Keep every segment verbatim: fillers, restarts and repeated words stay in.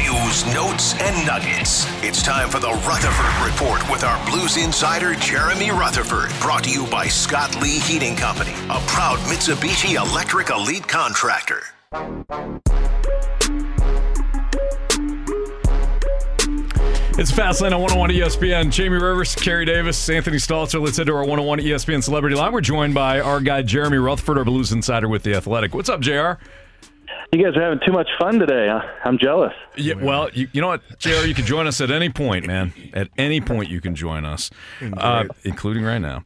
News, notes, and nuggets. It's time for the Rutherford Report with our Blues insider, Jeremy Rutherford. Brought to you by Scott Lee Heating Company, a proud Mitsubishi Electric elite contractor. It's Fastlane on one oh one E S P N. Jamie Rivers, Kerry Davis, Anthony Stalzer. Let's head to our one oh one E S P N Celebrity Line. We're joined by our guy, Jeremy Rutherford, our Blues insider with The Athletic. What's up, J R? You guys are having too much fun today. Huh? I'm jealous. Yeah, well, you, you know what, J R, you can join us at any point, man. At any point you can join us, uh, including right now.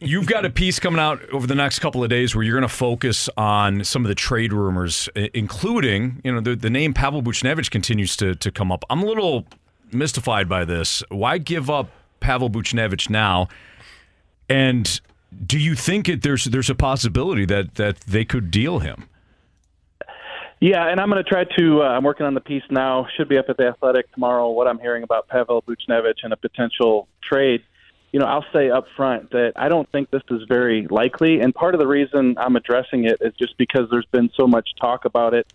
You've got a piece coming out over the next couple of days where you're going to focus on some of the trade rumors, including, you know, the, the name Pavel Buchnevich continues to, to come up. I'm a little mystified by this. Why give up Pavel Buchnevich now? And do you think it, there's there's a possibility that that they could deal him? Yeah, and I'm going to try to, uh, I'm working on the piece now, should be up at The Athletic tomorrow, what I'm hearing about Pavel Buchnevich and a potential trade. You know, I'll say up front that I don't think this is very likely, and part of the reason I'm addressing it is just because there's been so much talk about it.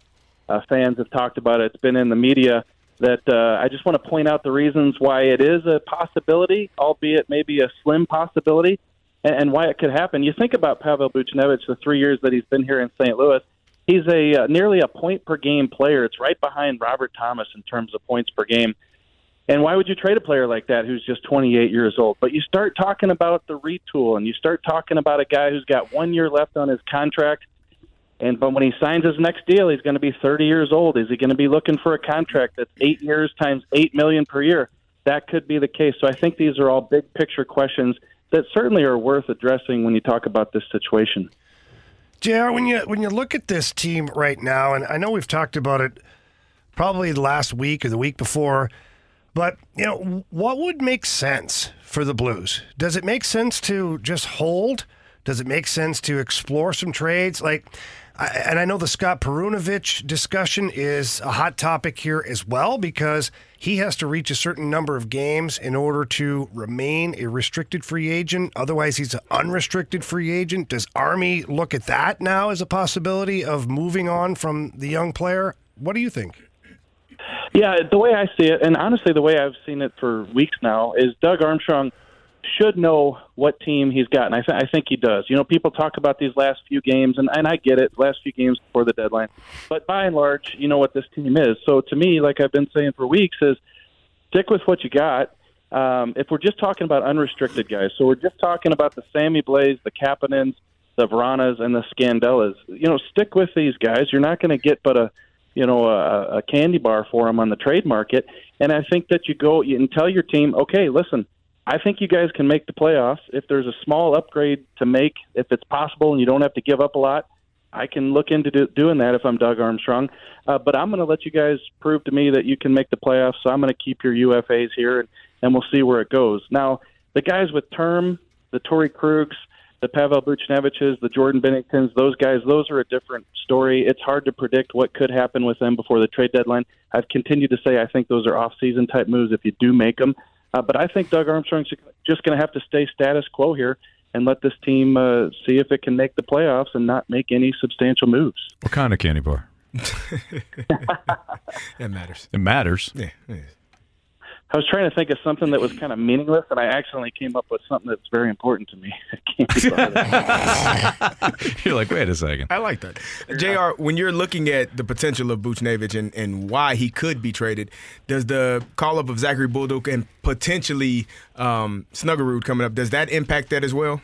Uh, fans have talked about it. It's been in the media that uh, I just want to point out the reasons why it is a possibility, albeit maybe a slim possibility, and, and why it could happen. You think about Pavel Buchnevich, the three years that he's been here in Saint Louis. He's a uh, nearly a point-per-game player. It's right behind Robert Thomas in terms of points per game. And why would you trade a player like that who's just twenty-eight years old? But you start talking about the retool, and you start talking about a guy who's got one year left on his contract, and but when he signs his next deal, he's going to be thirty years old. Is he going to be looking for a contract that's eight years times eight million dollars per year? That could be the case. So I think these are all big-picture questions that certainly are worth addressing when you talk about this situation. J R, when you when you look at this team right now, and I know we've talked about it probably last week or the week before, but you know, what would make sense for the Blues? Does it make sense to just hold? Does it make sense to explore some trades? Like, and I know the Scott Perunovich discussion is a hot topic here as well, because he has to reach a certain number of games in order to remain a restricted free agent. Otherwise, he's an unrestricted free agent. Does Army look at that now as a possibility of moving on from the young player? What do you think? Yeah, the way I see it, and honestly the way I've seen it for weeks now, is Doug Armstrong should know what team he's got, and I, th- I think he does. You know, people talk about these last few games, and, and I get it, last few games before the deadline. But by and large, you know what this team is. So to me, like I've been saying for weeks, is stick with what you got. Um, if we're just talking about unrestricted guys, so we're just talking about the Sammy Blaze, the Kapanins, the Veranas, and the Scandellas. You know, stick with these guys. You're not going to get but a you know, a, a candy bar for them on the trade market. And I think that you go you and tell your team, okay, listen, I think you guys can make the playoffs. If there's a small upgrade to make, if it's possible and you don't have to give up a lot, I can look into do, doing that if I'm Doug Armstrong. Uh, but I'm going to let you guys prove to me that you can make the playoffs, so I'm going to keep your U F As here, and, and we'll see where it goes. Now, the guys with term, the Torey Krugs, the Pavel Buchneviches, the Jordan Benningtons, those guys, those are a different story. It's hard to predict what could happen with them before the trade deadline. I've continued to say I think those are off-season type moves if you do make them. Uh, but I think Doug Armstrong's just going to have to stay status quo here and let this team uh, see if it can make the playoffs and not make any substantial moves. What kind of candy bar? That matters. It matters. Yeah. I was trying to think of something that was kind of meaningless, and I accidentally came up with something that's very important to me. Candy bar. You're like, wait a second. I like that. J R, when you're looking at the potential of Buchnevich and, and why he could be traded, does the call-up of Zachary Bolduc and potentially um, Snuggerud coming up, does that impact that as well?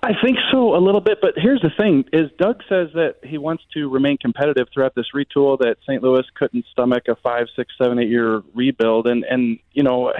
I think so, a little bit. But here's the thing, is Doug says that he wants to remain competitive throughout this retool, that Saint Louis couldn't stomach a five, six, seven, eight-year rebuild. And, and, you know,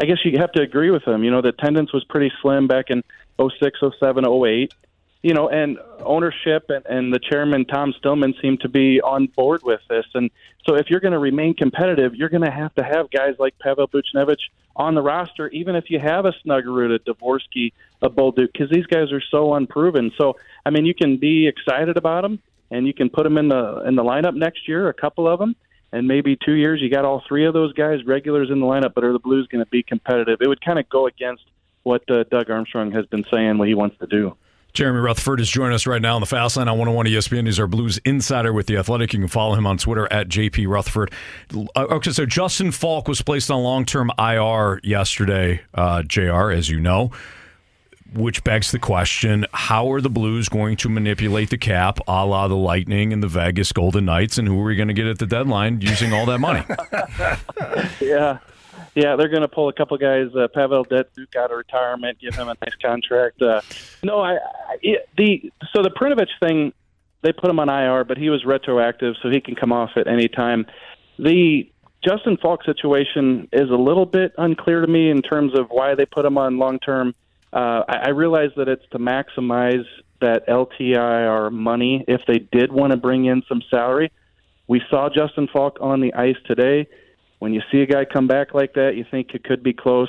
I guess you have to agree with him. You know, the attendance was pretty slim back in oh six, oh seven, oh eight. You know, and ownership and, and the chairman, Tom Stillman, seem to be on board with this. And so if you're going to remain competitive, you're going to have to have guys like Pavel Buchnevich on the roster, even if you have a Snuggerud, a Dvorsky, a Bolduc, because these guys are so unproven. So, I mean, you can be excited about them, and you can put them in the, in the lineup next year, a couple of them, and maybe two years you got all three of those guys regulars in the lineup, but are the Blues going to be competitive? It would kind of go against what uh, Doug Armstrong has been saying, what he wants to do. Jeremy Rutherford is joining us right now on the Fast Line on one oh one E S P N. He's our Blues insider with The Athletic. You can follow him on Twitter at J P Rutherford. Okay, so Justin Falk was placed on long-term I R yesterday, uh, J R, as you know, which begs the question, how are the Blues going to manipulate the cap a la the Lightning and the Vegas Golden Knights, and who are we going to get at the deadline using all that money? yeah. Yeah, they're going to pull a couple guys, uh, Pavel Datsyuk out of retirement, give him a nice contract. Uh, no, I, I the so the Perunovich thing, they put him on I R, but he was retroactive, so he can come off at any time. The Justin Falk situation is a little bit unclear to me in terms of why they put him on long-term. Uh, I, I realize that it's to maximize that L T I R money if they did want to bring in some salary. We saw Justin Falk on the ice today. When you see a guy come back like that, you think it could be close.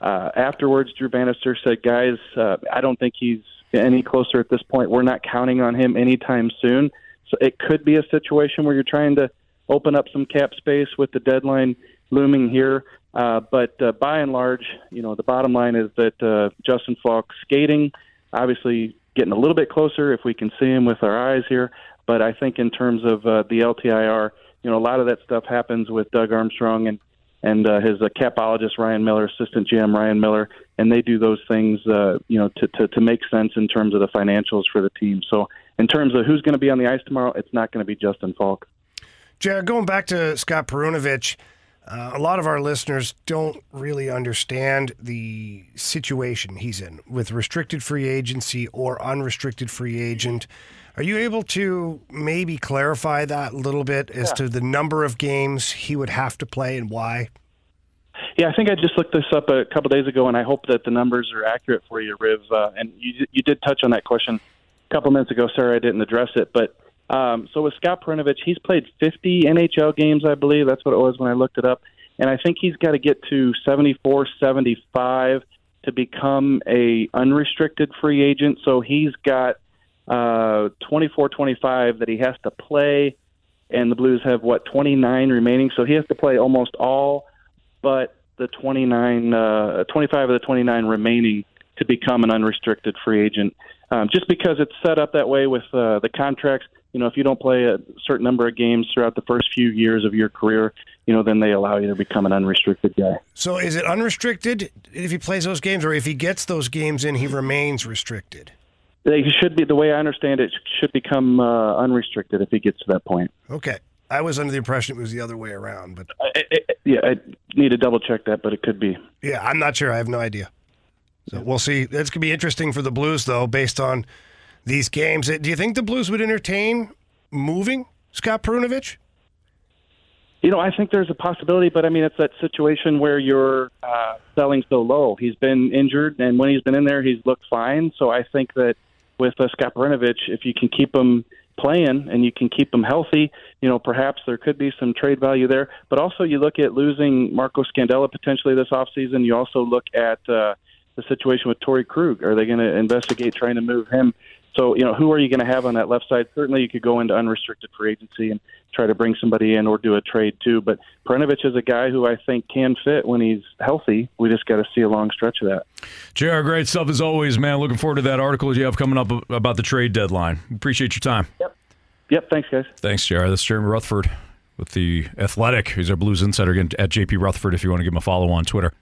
Uh, afterwards, Drew Bannister said, guys, uh, I don't think he's any closer at this point. We're not counting on him anytime soon. So it could be a situation where you're trying to open up some cap space with the deadline looming here. Uh, but uh, by and large, you know, the bottom line is that uh, Justin Falk skating, obviously getting a little bit closer if we can see him with our eyes here. But I think in terms of uh, the L T I R, you know, a lot of that stuff happens with Doug Armstrong and and uh, his uh, capologist Ryan Miller, assistant G M Ryan Miller, and they do those things, uh, you know, to, to to make sense in terms of the financials for the team. So, in terms of who's going to be on the ice tomorrow, it's not going to be Justin Falk. Jared, going back to Scott Perunovich, uh, a lot of our listeners don't really understand the situation he's in with restricted free agency or unrestricted free agent. Are you able to maybe clarify that a little bit as yeah. to the number of games he would have to play and why? Yeah, I think I just looked this up a couple days ago, and I hope that the numbers are accurate for you, Riv. Uh, and you, you did touch on that question a couple minutes ago. Sorry I didn't address it. But um, so with Scott Perunovich, he's played fifty N H L games, I believe. That's what it was when I looked it up. And I think he's got to get to seventy-four, seventy-five to become a unrestricted free agent. So he's got Uh, twenty-four twenty-five that he has to play, and the Blues have, what, twenty-nine remaining? So he has to play almost all but the twenty-nine, uh, twenty-five of the twenty-nine remaining to become an unrestricted free agent. Um, just because it's set up that way with uh, the contracts, you know, if you don't play a certain number of games throughout the first few years of your career, you know, then they allow you to become an unrestricted guy. So is it unrestricted if he plays those games, or if he gets those games in, he remains restricted? They should be, the way I understand it, should become uh, unrestricted if he gets to that point. Okay. I was under the impression it was the other way around. But I, I, yeah, I need to double-check that, but it could be. Yeah, I'm not sure. I have no idea. So we'll see. That's going to be interesting for the Blues, though, based on these games. Do you think the Blues would entertain moving Scott Perunovich? You know, I think there's a possibility, but, I mean, it's that situation where you're uh, selling so low. He's been injured, and when he's been in there, he's looked fine. So I think that with uh, Scott Perunovich, if you can keep him playing and you can keep him healthy, you know, perhaps there could be some trade value there. But also you look at losing Marco Scandella potentially this offseason. You also look at uh, the situation with Torey Krug. Are they going to investigate trying to move him? So, you know, who are you going to have on that left side? Certainly you could go into unrestricted free agency and try to bring somebody in or do a trade too. But Perunovich is a guy who I think can fit when he's healthy. We just got to see a long stretch of that. J R, great stuff as always, man. Looking forward to that article you have coming up about the trade deadline. Appreciate your time. Yep. Yep. Thanks, guys. Thanks, J R. That's Jeremy Rutherford with The Athletic. He's our Blues insider again at J P Rutherford if you want to give him a follow on Twitter.